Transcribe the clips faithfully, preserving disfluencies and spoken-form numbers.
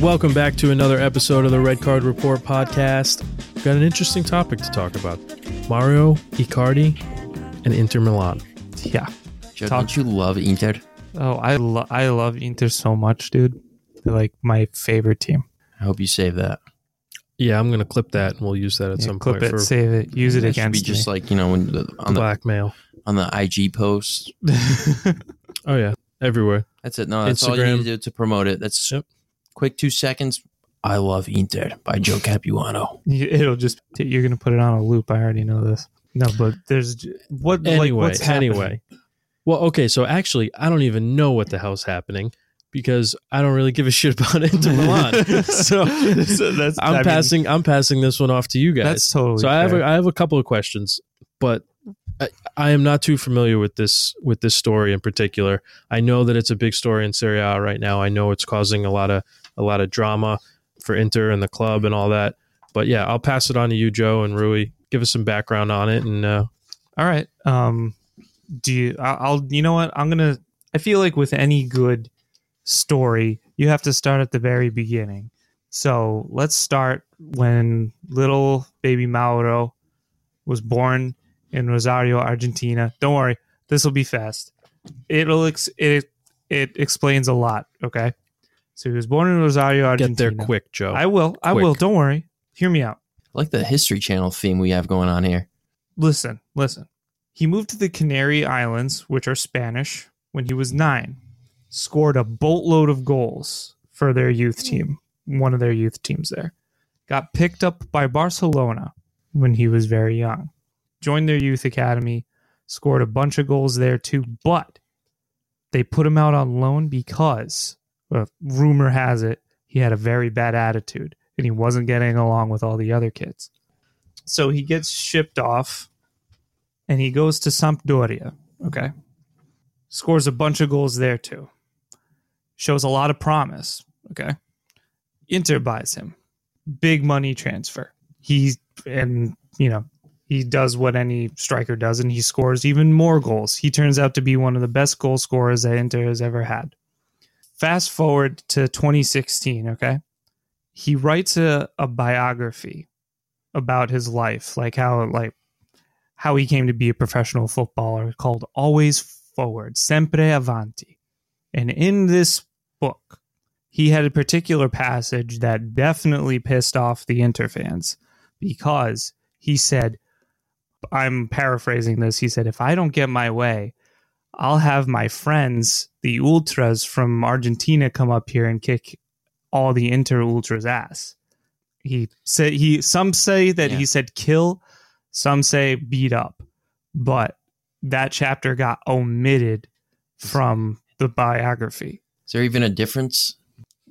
Welcome back to another episode of the Red Card Report podcast. We've got an interesting topic to talk about. Mauro Icardi and Inter Milan. Yeah. Joe, talk- don't you love Inter? Oh, I, lo- I love Inter so much, dude. They're like my favorite team. I hope you save that. Yeah, I'm going to clip that and we'll use that at yeah, some clip point. Clip it, for, save it, use it against me. Be just like, you know, when the, on the blackmail. On the I G post. Oh, yeah. Everywhere. That's it. No, that's Instagram. All you need to do to promote it. That's yep. Quick two seconds. I love Inter by Joe Capuano. It'll just, you're going to put it on a loop. I already know this. No, but there's, what, anyway, like, what's happening? Anyway. Well, okay. So actually, I don't even know what the hell's happening because I don't really give a shit about Inter Milan. so, so that's, I'm I passing, mean, I'm passing this one off to you guys. That's totally So fair. I have a, I have a couple of questions, but I, I am not too familiar with this with this story in particular. I know that it's a big story in Serie A right now. I know it's causing a lot of a lot of drama for Inter and the club and all that. But yeah, I'll pass it on to you, Joe and Rui. Give us some background on it. And uh, all right, um, do you? I'll. You know what? I'm gonna. I feel like with any good story, you have to start at the very beginning. So let's start when little baby Mauro was born in Rosario, Argentina. Don't worry, this will be fast. It'll ex- it it explains a lot. Okay, so he was born in Rosario, Argentina. Get there quick, Joe. I will. Quick. I will. Don't worry. Hear me out. I like the History Channel theme we have going on here. Listen, listen. He moved to the Canary Islands, which are Spanish, when he was nine. Scored a boatload of goals for their youth team. One of their youth teams there. Got picked up by Barcelona when he was very young. Joined their youth academy, scored a bunch of goals there too, but they put him out on loan because, well, rumor has it, he had a very bad attitude and he wasn't getting along with all the other kids. So he gets shipped off and he goes to Sampdoria, okay? Scores a bunch of goals there too. Shows a lot of promise, okay? Inter buys him. Big money transfer. He's, and, you know, he does what any striker does, and he scores even more goals. He turns out to be one of the best goal scorers that Inter has ever had. Fast forward to twenty sixteen, okay? He writes a, a biography about his life, like how like how he came to be a professional footballer, called Always Forward, Sempre Avanti. And in this book, he had a particular passage that definitely pissed off the Inter fans because he said, I'm paraphrasing this. He said, if I don't get my way, I'll have my friends, the ultras from Argentina, come up here and kick all the Inter ultras' ass. He said he some say that yeah. he said kill, some say beat up. But that chapter got omitted from the biography. Is there even a difference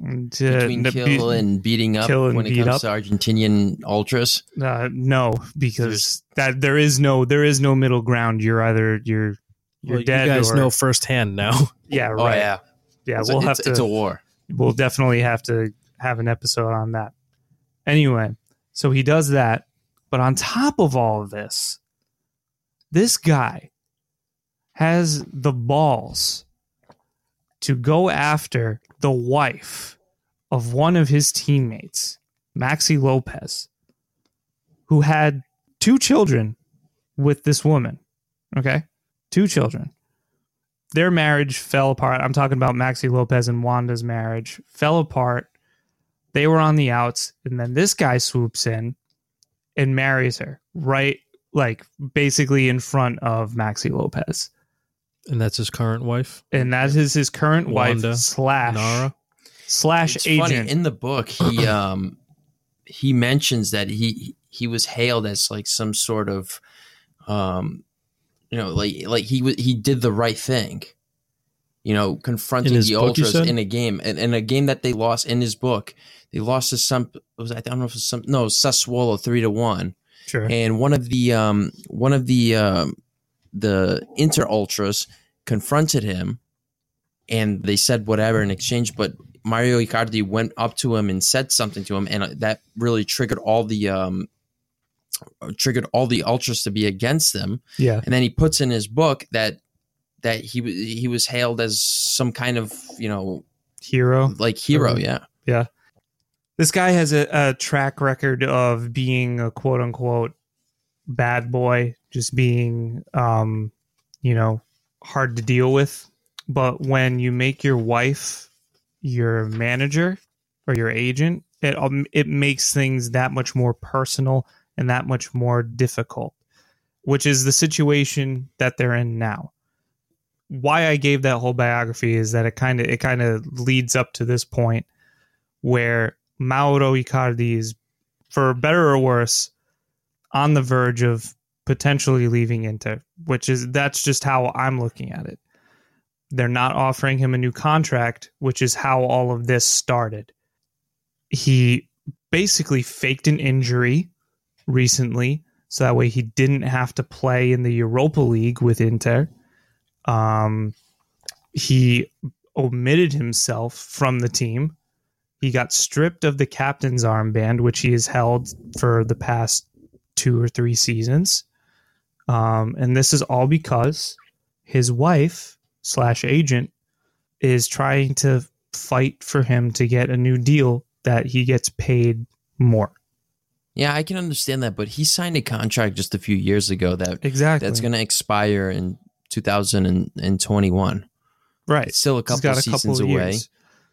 To, between the, kill and beating up and when it comes up. to Argentinian ultras? Uh, no, because that there is no there is no middle ground. You're either you're you're well, dead. You guys or, know firsthand now. Yeah, right. Oh, yeah, yeah. It's we'll a, have it's, to. It's a war. We'll definitely have to have an episode on that. Anyway, so he does that, but on top of all of this, this guy has the balls to go after the wife of one of his teammates, Maxi Lopez, who had two children with this woman. Okay? Two children. Their marriage fell apart. I'm talking about Maxi Lopez and Wanda's marriage. Fell apart. They were on the outs. And then this guy swoops in and marries her. Right? Like, basically in front of Maxi Lopez. And that's his current wife? And that is his current Wanda wife slash Nara. slash it's agent. Funny. In the book, he um he mentions that he he was hailed as like some sort of um you know like like he was he did the right thing, you know, confronting the ultras in a game and in, in a game that they lost. In his book, they lost to some was I don't know if it was some no Sassuolo three to one. Sure. And one of the um one of the um. the Inter ultras confronted him and they said whatever in exchange, but Mario Icardi went up to him and said something to him, and that really triggered all the um triggered all the ultras to be against them. Yeah. And then he puts in his book that that he he was hailed as some kind of, you know, hero. Like hero, yeah. Yeah. This guy has a, a track record of being a quote unquote bad boy, just being, um, you know, hard to deal with. But when you make your wife your manager or your agent, it um, it makes things that much more personal and that much more difficult, which is the situation that they're in now. Why I gave that whole biography is that it kind of it kind of leads up to this point where Mauro Icardi is, for better or worse, on the verge of potentially leaving Inter, which is that's just how I'm looking at it. They're not offering him a new contract, which is how all of this started. He basically faked an injury recently, so that way he didn't have to play in the Europa League with Inter. Um, he omitted himself from the team. He got stripped of the captain's armband, which he has held for the past two or three seasons. Um, and this is all because his wife slash agent is trying to fight for him to get a new deal that he gets paid more. Yeah, I can understand that, but he signed a contract just a few years ago that exactly that's going to expire in two thousand twenty-one. Right. It's still a couple of a seasons couple of away. Years.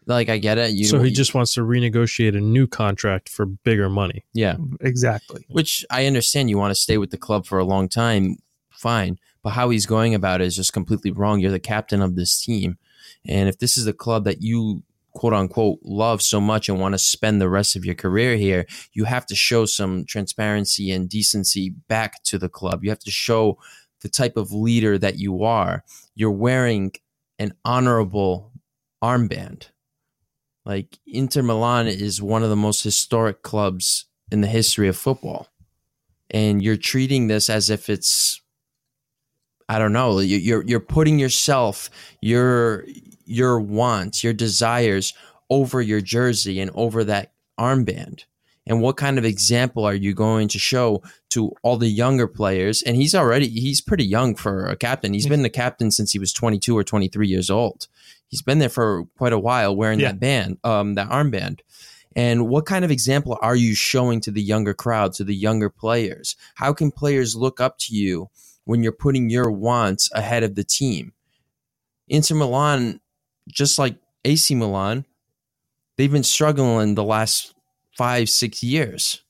Like, I get it. You, so he just wants to renegotiate a new contract for bigger money. Yeah, exactly. Which I understand you want to stay with the club for a long time. Fine. But how he's going about it is just completely wrong. You're the captain of this team. And if this is the club that you, quote unquote, love so much and want to spend the rest of your career here, you have to show some transparency and decency back to the club. You have to show the type of leader that you are. You're wearing an honorable armband. Like, Inter Milan is one of the most historic clubs in the history of football. And you're treating this as if it's, I don't know, you're you're putting yourself, your your wants, your desires over your jersey and over that armband. And what kind of example are you going to show to all the younger players? And he's already, he's pretty young for a captain. He's been the captain since he was twenty-two or twenty-three years old. He's been there for quite a while wearing yeah. that band, um, that armband. And what kind of example are you showing to the younger crowd, to the younger players? How can players look up to you when you're putting your wants ahead of the team? Inter Milan, just like A C Milan, they've been struggling the last five, six years,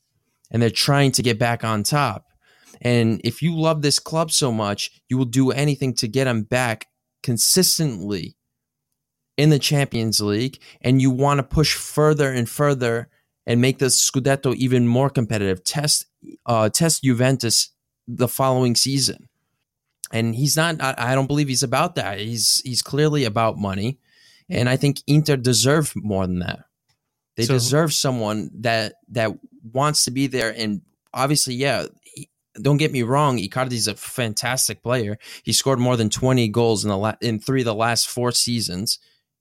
and they're trying to get back on top. And if you love this club so much, you will do anything to get them back consistently in the Champions League, and you want to push further and further and make the Scudetto even more competitive. Test, uh, test Juventus the following season. And he's not, I, I don't believe he's about that. He's, he's clearly about money, and I think Inter deserve more than that. They so, deserve someone that that wants to be there. And obviously, yeah, don't get me wrong, Icardi's a fantastic player. He scored more than twenty goals in the la- in three of the last four seasons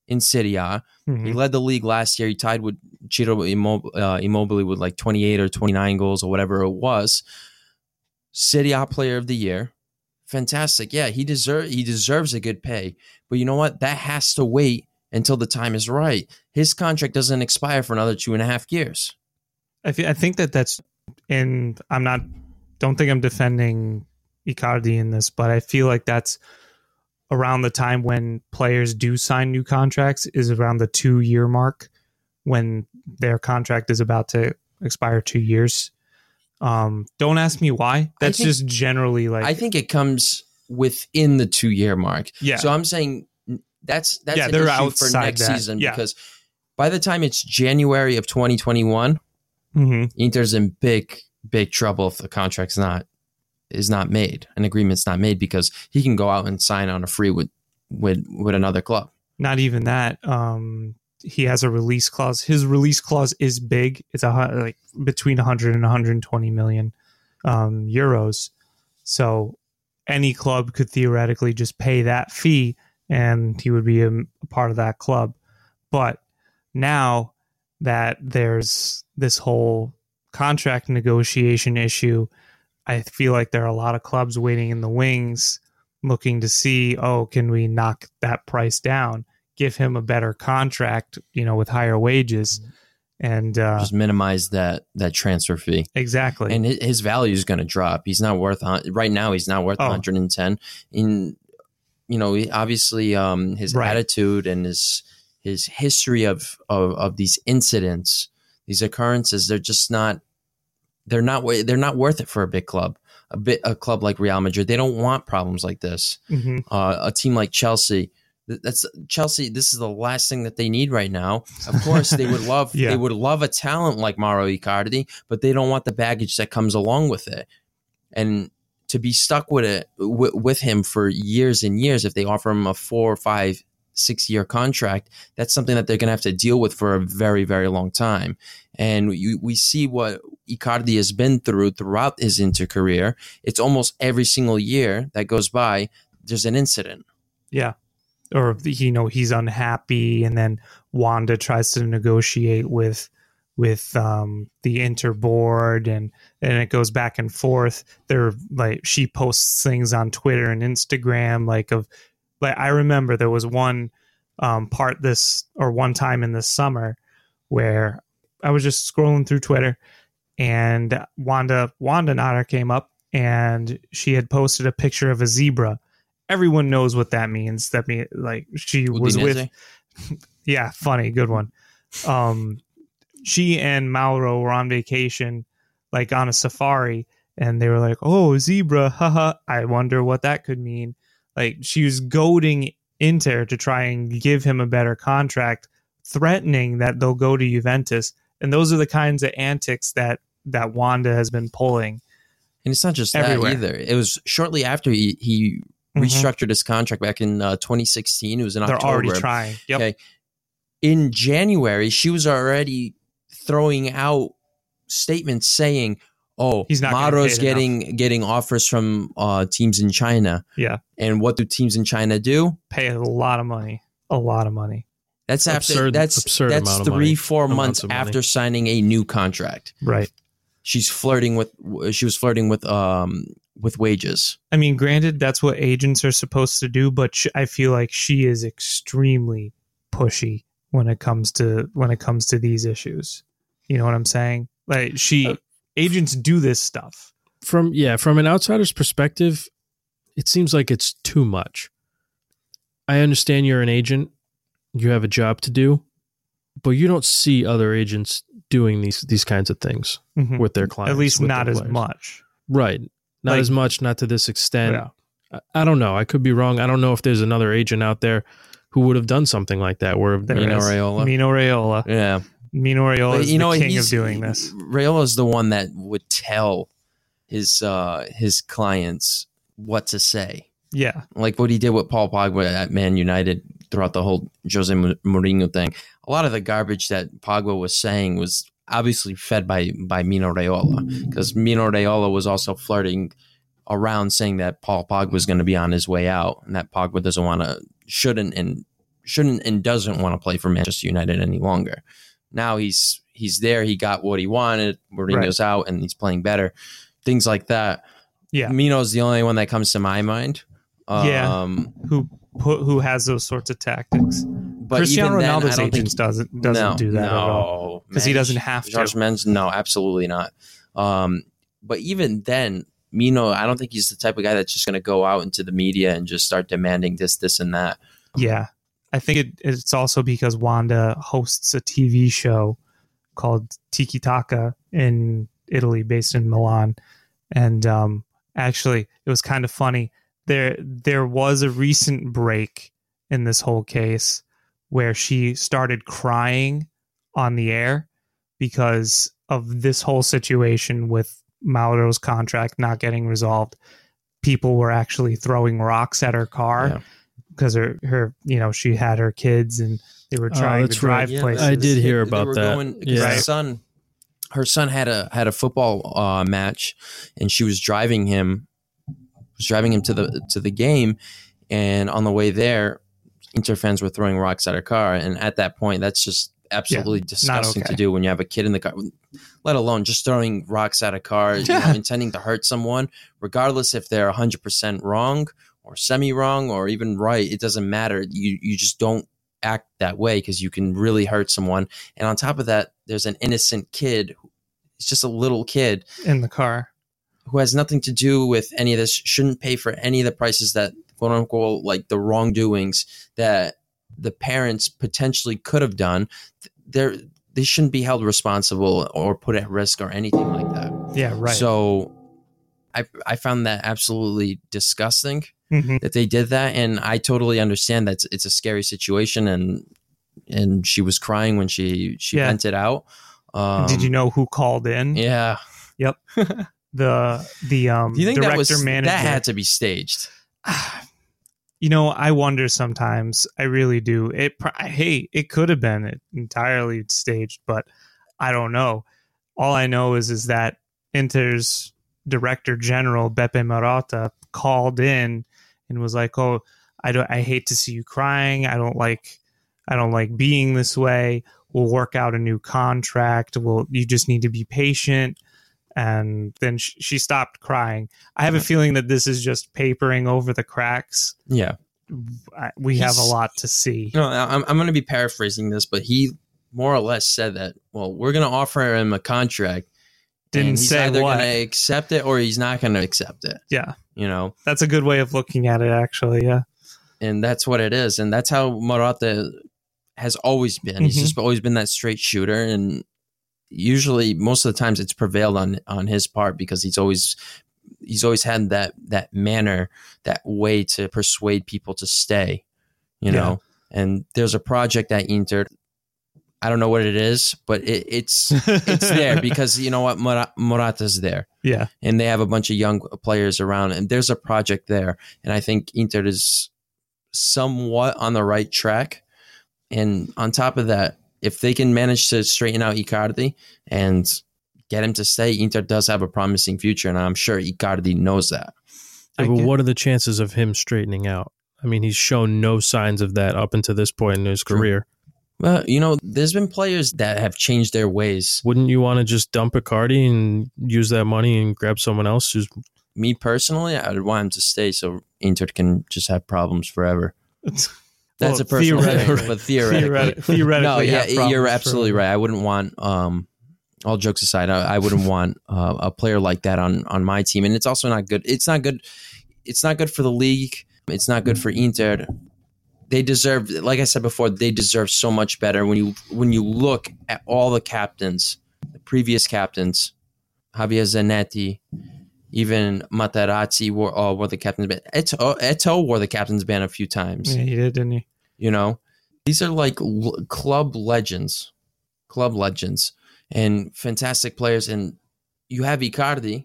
in Serie A. Mm-hmm. He led the league last year. He tied with Ciro Immob- uh, Immobile with like twenty-eight or twenty-nine goals or whatever it was. Serie A player of the year. Fantastic. Yeah, he deserve he deserves a good pay. But you know what? That has to wait until the time is right. His contract doesn't expire for another two and a half years. I, th- I think that that's, and I'm not, don't think I'm defending Icardi in this, but I feel like that's around the time when players do sign new contracts, is around the two year mark when their contract is about to expire two years. Um, don't ask me why. That's think, just generally like, I think it comes within the two year mark. Yeah. So I'm saying, That's that's yeah, an issue for next that. season yeah. because by the time it's January of twenty twenty-one, mm-hmm. Inter's in big big trouble if the contract's not is not made, an agreement's not made, because he can go out and sign on a free with with, with another club. Not even that. Um, he has a release clause. His release clause is big. It's a like between one hundred and one hundred twenty million um, euros. So any club could theoretically just pay that fee, and he would be a, a part of that club. But now that there's this whole contract negotiation issue, I feel like there are a lot of clubs waiting in the wings looking to see, oh, can we knock that price down? Give him a better contract, you know, with higher wages. Mm-hmm. and uh, just minimize that that transfer fee. Exactly. And his value is going to drop. He's not worth right now. He's not worth oh. one hundred ten. In you know, obviously, um, his right. attitude and his his history of, of of these incidents, these occurrences, they're just not. They're not. They're not worth it for a big club. A bit a club like Real Madrid. They don't want problems like this. Mm-hmm. Uh, a team like Chelsea. That's Chelsea. This is the last thing that they need right now. Of course, they would love yeah. they would love a talent like Mauro Icardi, but they don't want the baggage that comes along with it, and to be stuck with it w- with him for years and years. If they offer him a four or five, six year contract, that's something that they're going to have to deal with for a very, very long time. And we, we see what Icardi has been through throughout his Inter career. It's almost every single year that goes by, there's an incident. Yeah. Or, you know, he's unhappy, and then Wanda tries to negotiate with with um, the Inter board, and, and it goes back and forth. They're like, she posts things on Twitter and Instagram, like of like I remember there was one um, part this or one time in the summer where I was just scrolling through Twitter, and Wanda Wanda Nara came up, and she had posted a picture of a zebra. Everyone knows what that means. That mean, like she Udinese. was with, yeah, funny, good one. Um, she and Mauro were on vacation, like on a safari, and they were like, "Oh, zebra, haha!" I wonder what that could mean. Like she was goading Inter to try and give him a better contract, threatening that they'll go to Juventus, and those are the kinds of antics that that Wanda has been pulling. And it's not just everywhere. that either. It was shortly after he. he restructured his contract back in uh, twenty sixteen. It was in October. They're already trying. Yep. Okay. In January, she was already throwing out statements saying, "Oh, he's not Mauro's getting enough. getting offers from uh, teams in China." Yeah. And what do teams in China do? Pay a lot of money. A lot of money. That's after. Absurd, that's absurd that's amount three, of four months after money. signing a new contract. Right. She's flirting with. She was flirting with. Um. with wages. I mean, granted, that's what agents are supposed to do, but sh- I feel like she is extremely pushy when it comes to when it comes to these issues. You know what I'm saying? Like she uh, agents do this stuff. From yeah, from an outsider's perspective, it seems like it's too much. I understand you're an agent, you have a job to do, but you don't see other agents doing these these kinds of things mm-hmm. with their clients. At least not as much. Right. Not like, as much, not to this extent. Yeah. I, I don't know. I could be wrong. I don't know if there's another agent out there who would have done something like that. Where Mino Raiola. Mino Raiola. Yeah. Mino Raiola is you know, the king of doing this. Raiola is the one that would tell his uh, his clients what to say. Yeah. Like what he did with Paul Pogba at Man United throughout the whole Jose Mourinho thing. A lot of the garbage that Pogba was saying was obviously fed by, by Mino Raiola, because Mino Raiola was also flirting around saying that Paul Pogba was going to be on his way out, and that Pogba doesn't want to, shouldn't and shouldn't and doesn't want to play for Manchester United any longer. Now he's he's there. He got what he wanted. Mourinho's right. out, and he's playing better. Things like that. Yeah, Mino's the only one that comes to my mind. Yeah, um, who who has those sorts of tactics. But Cristiano Ronaldo's agents doesn't doesn't no, do that no, at all because he doesn't have Jorge to. Mendes, no, absolutely not. Um, but even then, Mino, I don't think he's the type of guy that's just going to go out into the media and just start demanding this, this, and that. Yeah, I think it, it's also because Wanda hosts a T V show called Tiki Taka in Italy, based in Milan, and um, actually, it was kind of funny. There, there was a recent break in this whole case where she started crying on the air because of this whole situation with Mauro's contract not getting resolved. People were actually throwing rocks at her car yeah. because her, her, you know, she had her kids and they were trying oh, to drive right. yeah, places. I did hear about they were that. Going, yeah. her, son, her son had a had a football uh, match, and she was driving him, was driving him to the to the game, and on the way there, Inter fans were throwing rocks at her car, and at that point, that's just absolutely yeah, disgusting okay. to do when you have a kid in the car, let alone just throwing rocks at a car, yeah. you know, intending to hurt someone, regardless if they're one hundred percent wrong or semi-wrong or even right. It doesn't matter. You you just don't act that way because you can really hurt someone. And on top of that, there's an innocent kid. It's just a little kid in the car who has nothing to do with any of this, shouldn't pay for any of the prices that, quote unquote, like the wrongdoings that the parents potentially could have done. They're, they shouldn't be held responsible or put at risk or anything like that. Yeah, right. So I I found that absolutely disgusting mm-hmm. that they did that. And I totally understand that it's, it's a scary situation. And and she was crying when she, she yeah. vented out. Um, Did you know who called in? Yeah. Yep. The the um Do you think director that was, manager that had to be staged. You know, I wonder sometimes. I really do. It hey, it could have been entirely staged, but I don't know. All I know is is that Inter's director general Beppe Marotta called in and was like, "Oh, I don't. I hate to see you crying. I don't like. I don't like being this way. We'll work out a new contract. We'll. You just need to be patient." And then she stopped crying. I have a feeling that this is just papering over the cracks. Yeah. We have He's, a lot to see. No, I'm, I'm going to be paraphrasing this, but he more or less said that, well, we're going to offer him a contract. Didn't and he's say either going to accept it or he's not going to accept it. Yeah. You know, that's a good way of looking at it, actually. Yeah. And that's what it is. And that's how Marotta has always been. Mm-hmm. He's just always been that straight shooter. And usually most of the times it's prevailed on on his part because he's always he's always had that that manner, that way to persuade people to stay, you yeah. know. And there's a project at Inter, I don't know what it is, but it, it's it's there because you know what, Mor- Morata's there, yeah, and they have a bunch of young players around, and there's a project there, and I think Inter is somewhat on the right track. And on top of that, if they can manage to straighten out Icardi and get him to stay, Inter does have a promising future, and I'm sure Icardi knows that. Yeah, but what are the chances of him straightening out? I mean, he's shown no signs of that up until this point in his True. career. Well, you know, there's been players that have changed their ways. Wouldn't you want to just dump Icardi and use that money and grab someone else? Who's... Me personally, I would want him to stay so Inter can just have problems forever. That's well, a personal theoretically, thing, but theoretically. Theoretically. No, yeah, you're absolutely right. I wouldn't want, um, all jokes aside, I, I wouldn't want uh, a player like that on, on my team. And it's also not good. It's not good. It's not good for the league. It's not good for Inter. They deserve, like I said before, they deserve so much better. When you when you look at all the captains, the previous captains, Javier Zanetti, even Materazzi wore, oh, wore the captain's band. Eto'o, Eto'o wore the captain's band a few times. Yeah, he did, didn't he? You know, these are like l- club legends, club legends, and fantastic players. And you have Icardi,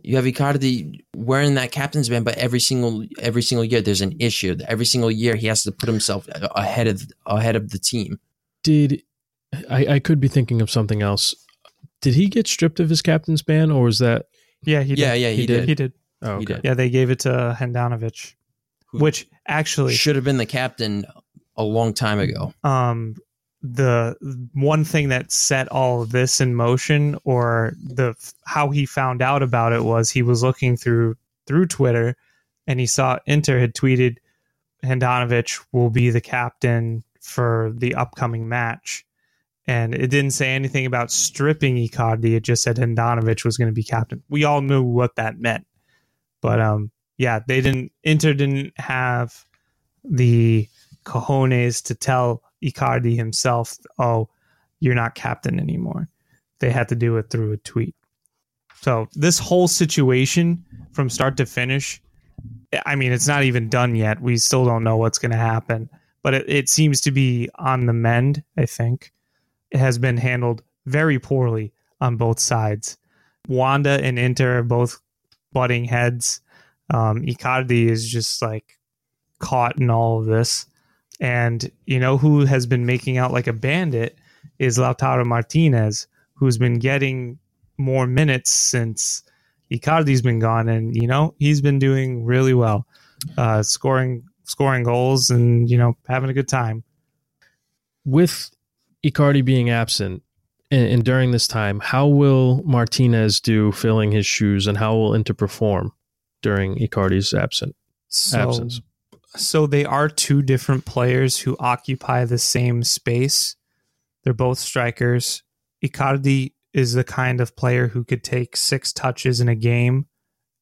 you have Icardi wearing that captain's band, but every single every single year there's an issue. Every single year he has to put himself ahead of ahead of the team. Did I? I could be thinking of something else. Did he get stripped of his captain's band, or was that? Yeah, he did. Yeah, yeah, he, he did. did. He did. Oh, okay. He did. Yeah, they gave it to Handanovic, who which actually should have been the captain a long time ago. Um, the one thing that set all of this in motion, or the how he found out about it, was he was looking through through Twitter, and he saw Inter had tweeted, "Handanovic will be the captain for the upcoming match." And it didn't say anything about stripping Icardi. It just said Handanovic was going to be captain. We all knew what that meant. But, um, yeah, they didn't. Inter didn't have the cojones to tell Icardi himself, oh, you're not captain anymore. They had to do it through a tweet. So this whole situation from start to finish, I mean, it's not even done yet. We still don't know what's going to happen. But it, it seems to be on the mend, I think. It has been handled very poorly on both sides. Wanda and Inter are both butting heads. Um, Icardi is just like caught in all of this. And you know who has been making out like a bandit is Lautaro Martinez, who's been getting more minutes since Icardi's been gone. And, you know, he's been doing really well, uh, scoring, scoring goals and, you know, having a good time. With Icardi being absent and, and during this time, how will Martinez do filling his shoes, and how will Inter perform during Icardi's absent, so, absence? So they are two different players who occupy the same space. They're both strikers. Icardi is the kind of player who could take six touches in a game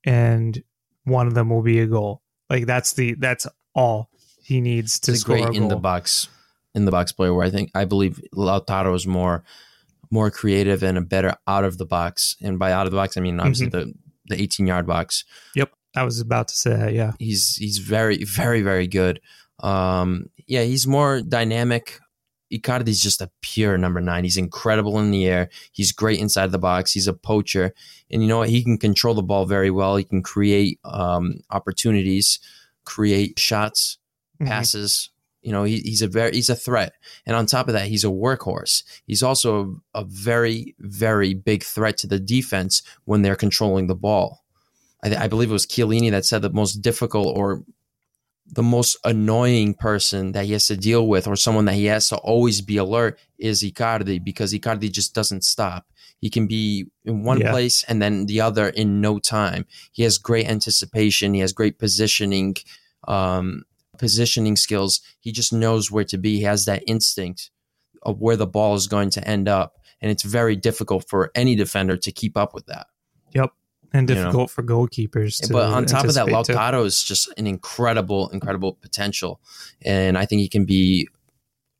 and one of them will be a goal. Like that's the that's all he needs to it's score a great a goal. in the box in the box player, where I think I believe Lautaro is more more creative and a better out of the box. And by out of the box, I mean obviously mm-hmm. the the eighteen-yard box. Yep. I was about to say that, yeah. He's he's very, very, very good. Um, yeah, he's more dynamic. Icardi's just a pure number nine. He's incredible in the air. He's great inside the box. He's a poacher. And you know what? He can control the ball very well. He can create um, opportunities, create shots, mm-hmm. passes. You know, he, he's a very he's a threat. And on top of that, he's a workhorse. He's also a very, very big threat to the defense when they're controlling the ball. I, th- I believe it was Chiellini that said the most difficult or the most annoying person that he has to deal with, or someone that he has to always be alert, is Icardi, because Icardi just doesn't stop. He can be in one yeah. place and then the other in no time. He has great anticipation. He has great positioning, um, positioning skills. He just knows where to be. He has that instinct of where the ball is going to end up. And it's very difficult for any defender to keep up with that. Yep. And difficult you know. for goalkeepers. To but on top of that, Lautaro is just an incredible, incredible potential. And I think he can be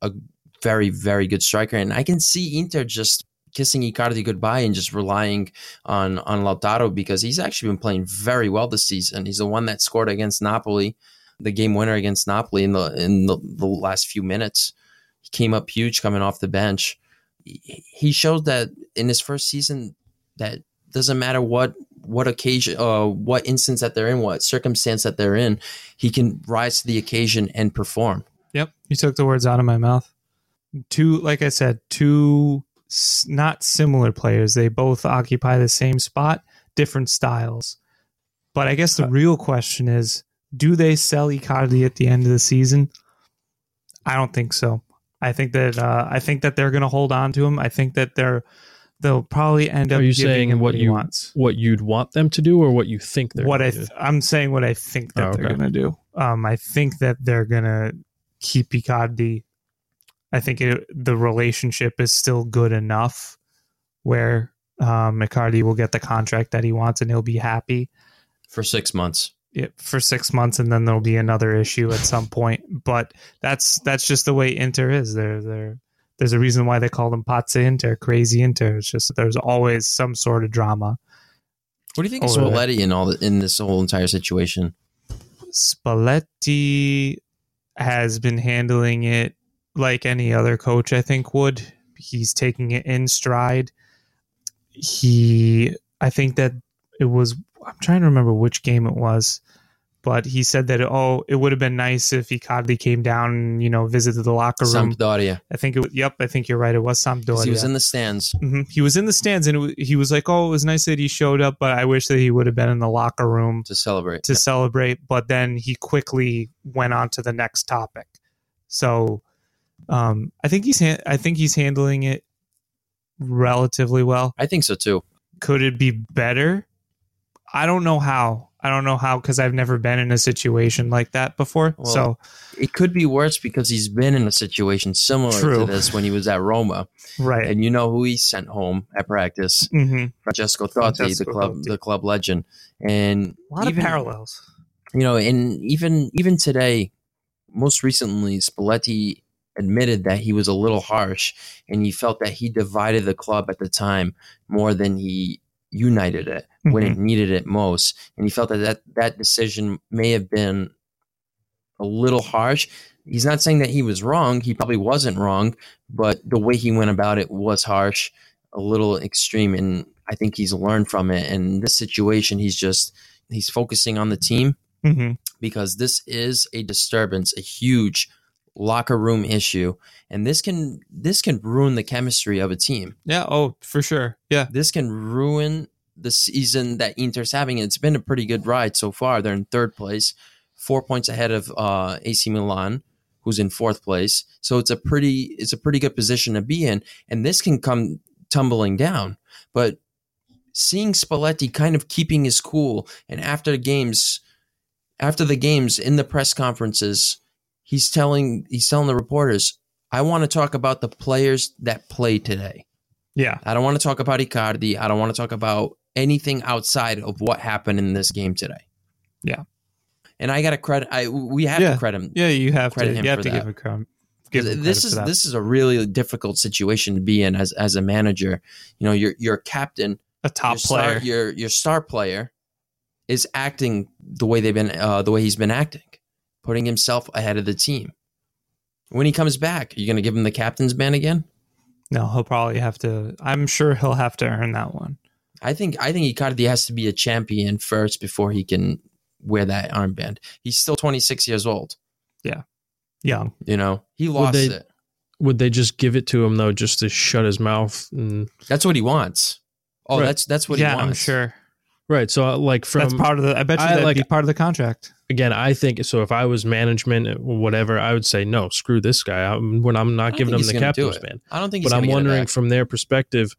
a very, very good striker. And I can see Inter just kissing Icardi goodbye and just relying on, on Lautaro, because he's actually been playing very well this season. He's the one that scored against Napoli, the game winner against Napoli in the, in the, the last few minutes. He came up huge coming off the bench. He, he showed that in his first season that doesn't matter what what occasion, uh, what instance that they're in, what circumstance that they're in, he can rise to the occasion and perform. Yep. You took the words out of my mouth. Two, like I said, two not similar players. They both occupy the same spot, different styles. But I guess the real question is, do they sell Icardi at the end of the season? I don't think so. I think that, uh, I think that they're going to hold on to him. I think that they're, They'll probably end up. Are you giving saying him what, what he you wants? What you'd want them to do, or what you think they're what I th- I'm saying what I think that oh, they're okay. going to do. Um, I think that they're going to keep Icardi. I think it, the relationship is still good enough where um, Icardi will get the contract that he wants and he'll be happy for six months. Yeah, for six months, and then there'll be another issue at some point. But that's that's just the way Inter is. They're they're. There's a reason why they call them Pazza Inter, Crazy Inter. It's just there's always some sort of drama. What do you think of Spalletti in all the, in this whole entire situation? Spalletti has been handling it like any other coach, I think, would. He's taking it in stride. He, I think that it was, I'm trying to remember which game it was, but he said that, oh, it would have been nice if Icardi came down and, you know, visited the locker room. Sampdoria. I think it was, yep, I think you're right. It was Sampdoria. He was in the stands. Mm-hmm. He was in the stands, and it, he was like, oh, it was nice that he showed up, but I wish that he would have been in the locker room. To celebrate. To yeah. celebrate, but then he quickly went on to the next topic. So um, I think he's ha- I think he's handling it relatively well. I think so, too. Could it be better? I don't know how. I don't know how, because I've never been in a situation like that before. Well, so it could be worse, because he's been in a situation similar true. to this when he was at Roma, right? And you know who he sent home at practice? Mm-hmm. Francesco Totti, Francesco the club, Totti. the club legend, and a lot even, of parallels. You know, and even even today, most recently, Spalletti admitted that he was a little harsh, and he felt that he divided the club at the time more than he united it when mm-hmm. it needed it most. And he felt that, that that decision may have been a little harsh. He's not saying that he was wrong. He probably wasn't wrong, but the way he went about it was harsh, a little extreme. And I think he's learned from it. And in this situation, he's just, he's focusing on the team mm-hmm. because this is a disturbance, a huge locker room issue, and this can this can ruin the chemistry of a team. Yeah, oh, for sure. Yeah. This can ruin the season that Inter's having. It's been a pretty good ride so far. They're in third place, four points ahead of uh, A C Milan, who's in fourth place. So it's a pretty it's a pretty good position to be in, and this can come tumbling down. But seeing Spalletti kind of keeping his cool, and after games after the games in the press conferences, he's telling he's telling the reporters, I want to talk about the players that play today. Yeah. I don't want to talk about Icardi. I don't want to talk about anything outside of what happened in this game today. Yeah. And I got to credit, I we have yeah. to credit him. Yeah, you have to. You have to that. give him credit. This is this is a really difficult situation to be in as as a manager. You know, your your captain, a top your player, star, your your star player, is acting the way they've been, uh, the way he's been acting, putting himself ahead of the team. When he comes back, are you going to give him the captain's band again? No, he'll probably have to. I'm sure he'll have to earn that one. I think I think Icardi has to be a champion first before he can wear that armband. He's still twenty-six years old. Yeah. Young. You know, he lost would they, it. Would they just give it to him, though, just to shut his mouth? And... That's what he wants. Oh, right. that's that's what yeah, he wants. Yeah, I'm sure. Right. So, like, from... That's part of the... I bet you I, that'd like, be part of the contract. Again, I think... So, if I was management or whatever, I would say, no, screw this guy. I'm, when I'm not giving him the captain's band. I don't think he's going to do it. But I'm wondering, from their perspective,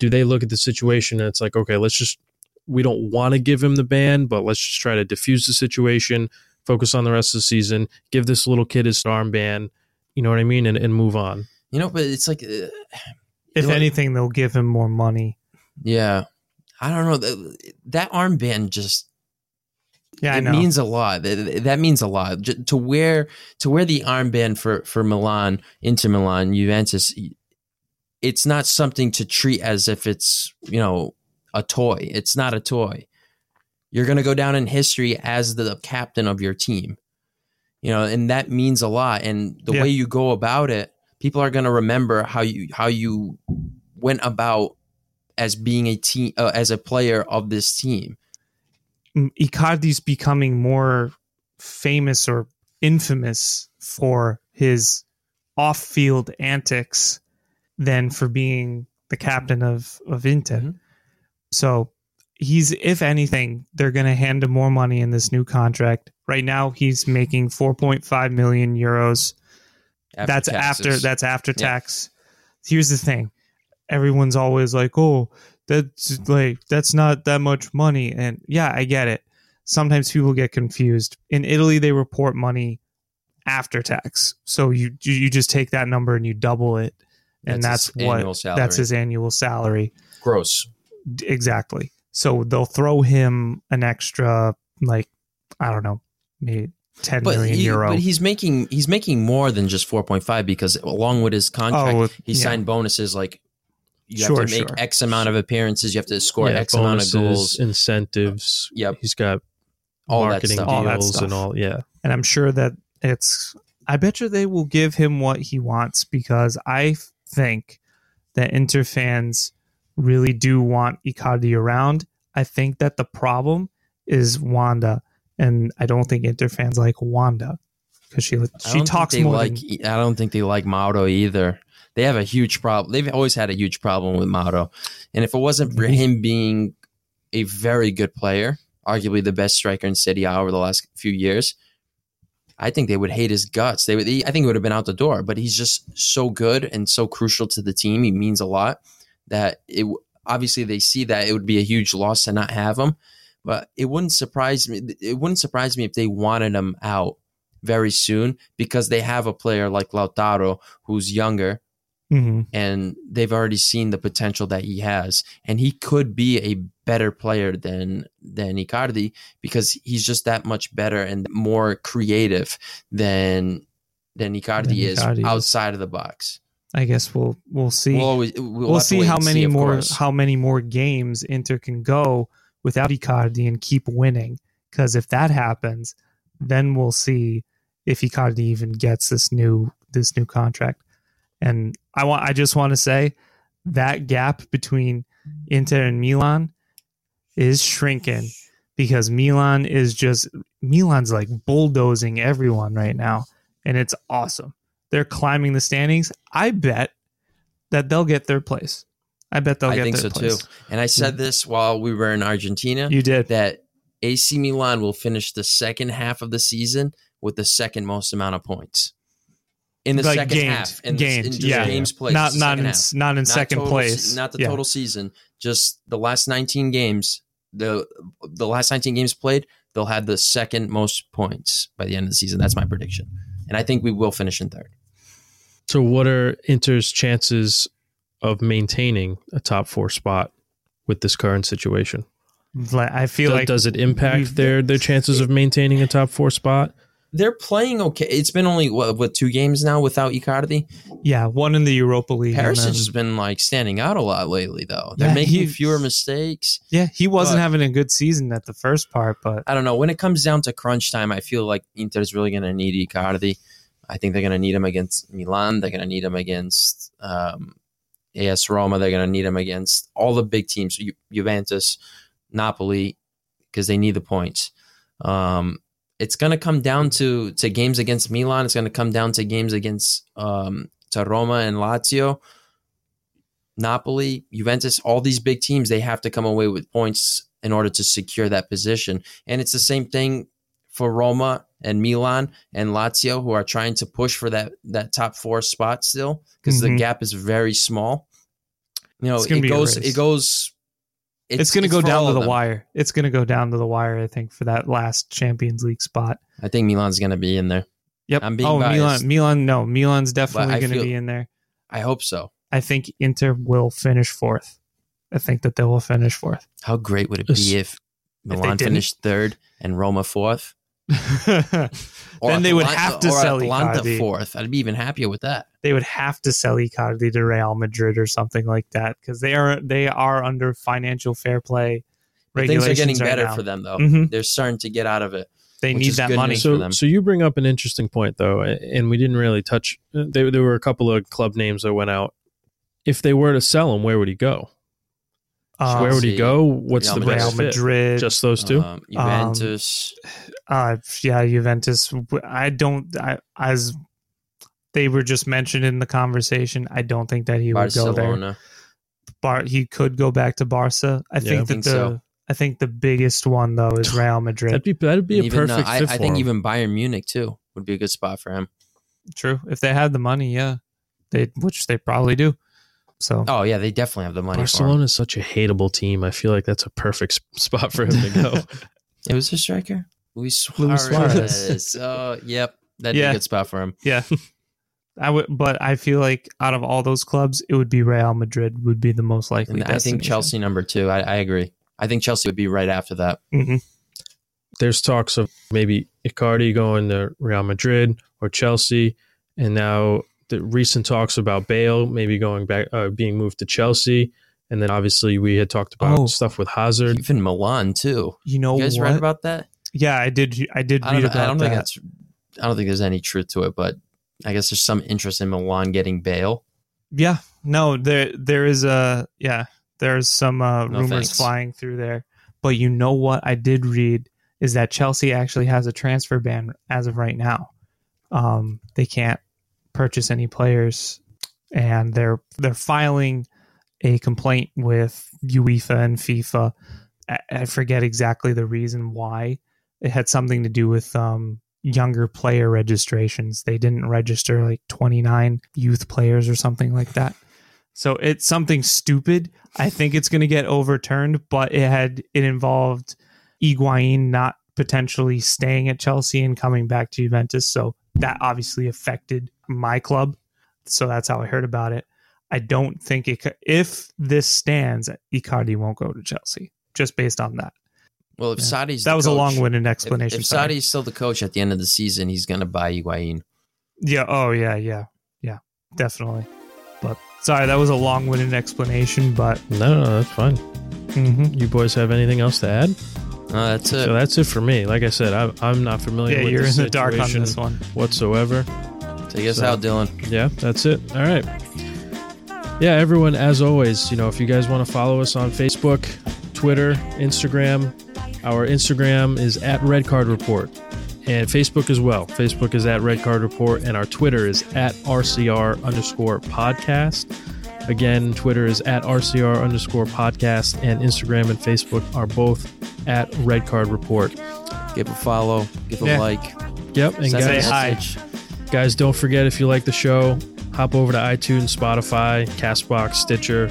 do they look at the situation and it's like, okay, let's just... We don't want to give him the ban, but let's just try to diffuse the situation, focus on the rest of the season, give this little kid his armband, you know what I mean, and, and move on. You know, but it's like... Uh, if anything, they'll give him more money. Yeah. I don't know. That, that armband just... Yeah, I know. It means a lot. That, that means a lot. To wear to wear the armband for, for Milan, Inter Milan, Juventus, it's not something to treat as if it's, you know... a toy. It's not a toy. You're going to go down in history as the captain of your team, you know, and that means a lot. And the yeah. way you go about it, people are going to remember how you how you went about as being a team, uh, as a player of this team. Icardi's becoming more famous or infamous for his off-field antics than for being the captain of of Inter. Mm-hmm. So he's, if anything, they're going to hand him more money in this new contract. Right now, he's making four point five million euros. After that's taxes. after that's after tax. Yeah. Here's the thing: everyone's always like, "Oh, that's like that's not that much money." And yeah, I get it. Sometimes people get confused. In Italy, they report money after tax, so you you just take that number and you double it, and that's, that's what that's his annual salary. Gross. Exactly. So they'll throw him an extra, like, I don't know, maybe ten but million he, euro. But he's making he's making more than just four point five because along with his contract, oh, he yeah. signed bonuses like you sure, have to make sure. X amount of appearances, you have to score yeah, X bonuses, amount of goals, incentives. Yep, he's got all marketing that stuff. deals all that stuff. and all. Yeah, and I'm sure that it's. I bet you they will give him what he wants because I think that Inter fans really do want Icardi around. I think that the problem is Wanda, and I don't think Inter fans like Wanda because she she talks more. Like, than, I don't think they like Mauro either. They have a huge problem. They've always had a huge problem with Mauro, and if it wasn't for him being a very good player, arguably the best striker in Serie A over the last few years, I think they would hate his guts. They would. They, I think he would have been out the door. But he's just so good and so crucial to the team. He means a lot. That it obviously they see that it would be a huge loss to not have him, but it wouldn't surprise me. It wouldn't surprise me if they wanted him out very soon because they have a player like Lautaro who's younger, mm-hmm. and they've already seen the potential that he has, and he could be a better player than than Icardi because he's just that much better and more creative than than Icardi, than Icardi is Icardi. outside of the box. I guess we'll we'll see. We'll, always, we'll, we'll see how many see, more course. how many more games Inter can go without Icardi and keep winning. Because if that happens, then we'll see if Icardi even gets this new this new contract. And I want I just want to say that gap between Inter and Milan is shrinking because Milan is just Milan's like bulldozing everyone right now, and it's awesome. They're climbing the standings. I bet that they'll get third place. I bet they'll I get third so place. I think so too. And I said this while we were in Argentina. You did. That A C Milan will finish the second half of the season with the second most amount of points. In the like second gained, half. In, gained, the, in just yeah. games played. Not, not, in, not in not second total, place. Not the yeah. total season. Just the last nineteen games. The, the last nineteen games played. They'll have the second most points by the end of the season. That's my prediction. And I think we will finish in third. So what are Inter's chances of maintaining a top four spot with this current situation? I feel does, like does it impact their their chances of maintaining a top four spot? They're playing okay. It's been only what, what two games now without Icardi. Yeah, one in the Europa League. Perisic has been like standing out a lot lately, though. They're yeah, making he, fewer mistakes. Yeah, he wasn't but, having a good season at the first part, but I don't know. When it comes down to crunch time, I feel like Inter's really going to need Icardi. I think they're going to need him against Milan. They're going to need him against um, A S Roma. They're going to need him against all the big teams, Ju- Juventus, Napoli, because they need the points. Um, it's going to come down to, to games against Milan. It's going to come down to games against um, to Roma and Lazio, Napoli, Juventus, all these big teams. They have to come away with points in order to secure that position. And it's the same thing for Roma and Milan and Lazio, who are trying to push for that that top four spot still, because mm-hmm. the gap is very small. You know, it goes, it goes. It's, it's going to go down to the them. wire. It's going to go down to the wire, I think, for that last Champions League spot. I think Milan's going to be in there. Yep. I'm being oh, biased. Milan, Milan, no, Milan's definitely going to be in there. I hope so. I think Inter will finish fourth. I think that they will finish fourth. How great would it be if Milan if finished third and Roma fourth? Then they would Atlanta, have to sell Icardi fourth. I'd be even happier with that. They would have to sell Icardi to Real Madrid or something like that, because they are they are under financial fair play regulations. Things are getting right better now. For them, though. Mm-hmm. They're starting to get out of it. They need that money. So, so you bring up an interesting point, though, and we didn't really touch. They, there were a couple of club names that went out. If they were to sell him, where would he go? Um, Where would he go? What's Real the Real Madrid? Fit? Just those two? Um, Juventus. Um, uh, yeah, Juventus. I don't. I, as they were just mentioned in the conversation, I don't think that he Barcelona. would go there. Bar. He could go back to Barca. I yeah, think I that think the. So. I think the biggest one though is Real Madrid. That'd be that'd be and a even, perfect. Uh, I, fit for I think him. Even Bayern Munich too would be a good spot for him. True, if they had the money, yeah, they which they probably do. So, oh yeah, they definitely have the money. Barcelona is such a hateable team. I feel like that's a perfect spot for him to go. It was a striker, Luis Suarez. Suarez. Oh, yep, that'd yeah. be a good spot for him. Yeah, I would, but I feel like out of all those clubs, it would be Real Madrid would be the most likely. I think Chelsea number two. I, I agree. I think Chelsea would be right after that. Mm-hmm. There's talks of maybe Icardi going to Real Madrid or Chelsea, and now. The recent talks about Bale maybe going back, uh, being moved to Chelsea, and then obviously we had talked about oh, stuff with Hazard, even Milan too. You know, you guys what? read about that? Yeah, I did. I did read I about I don't that. Think that's, I don't think there's any truth to it, but I guess there's some interest in Milan getting Bale. Yeah, no, there there is a yeah, there's some uh, no rumors thanks. flying through there. But you know what I did read is that Chelsea actually has a transfer ban as of right now. Um, they can't purchase any players, and they're they're filing a complaint with UEFA and FIFA. I, I forget exactly the reason why. It had something to do with um, younger player registrations. They didn't register like twenty-nine youth players or something like that. So it's something stupid. I think it's going to get overturned, but it had it involved Higuain not potentially staying at Chelsea and coming back to Juventus. So that obviously affected my club. So that's how I heard about it. I don't think it could, if this stands, Icardi won't go to Chelsea just based on that. Well, if yeah. Sadi's that the was coach, a long-winded explanation. If, if Sadi's still the coach at the end of the season, he's going to buy Higuain. Yeah. Oh yeah. Yeah. Yeah. Definitely. But sorry, that was a long-winded explanation. But no, no, that's fine. Mm-hmm. You boys have anything else to add? Uh, that's it. So that's it for me. Like I said, I, I'm not familiar. Yeah, with you're in the dark on this one whatsoever. Take us so, out, Dylan. Yeah, that's it. All right. Yeah, everyone, as always, you know, if you guys want to follow us on Facebook, Twitter, Instagram, our Instagram is at Red Card Report, and Facebook as well. Facebook is at Red Card Report, and our Twitter is at RCR underscore podcast. Again, Twitter is at RCR underscore podcast, and Instagram and Facebook are both at Red Card Report. Give a follow, give a yeah. like. Yep, and send guys, say hi. Guys, don't forget, if you like the show, hop over to iTunes, Spotify, Castbox, Stitcher,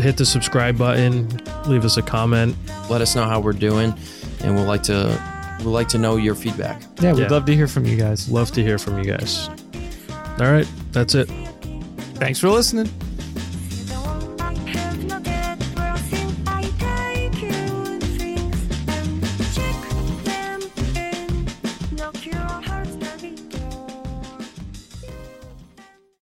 hit the subscribe button, leave us a comment. Let us know how we're doing, and we'll like to We'd like to know your feedback. Yeah, we'd yeah. love to hear from you guys. Love to hear from you guys. All right, that's it. Thanks for listening.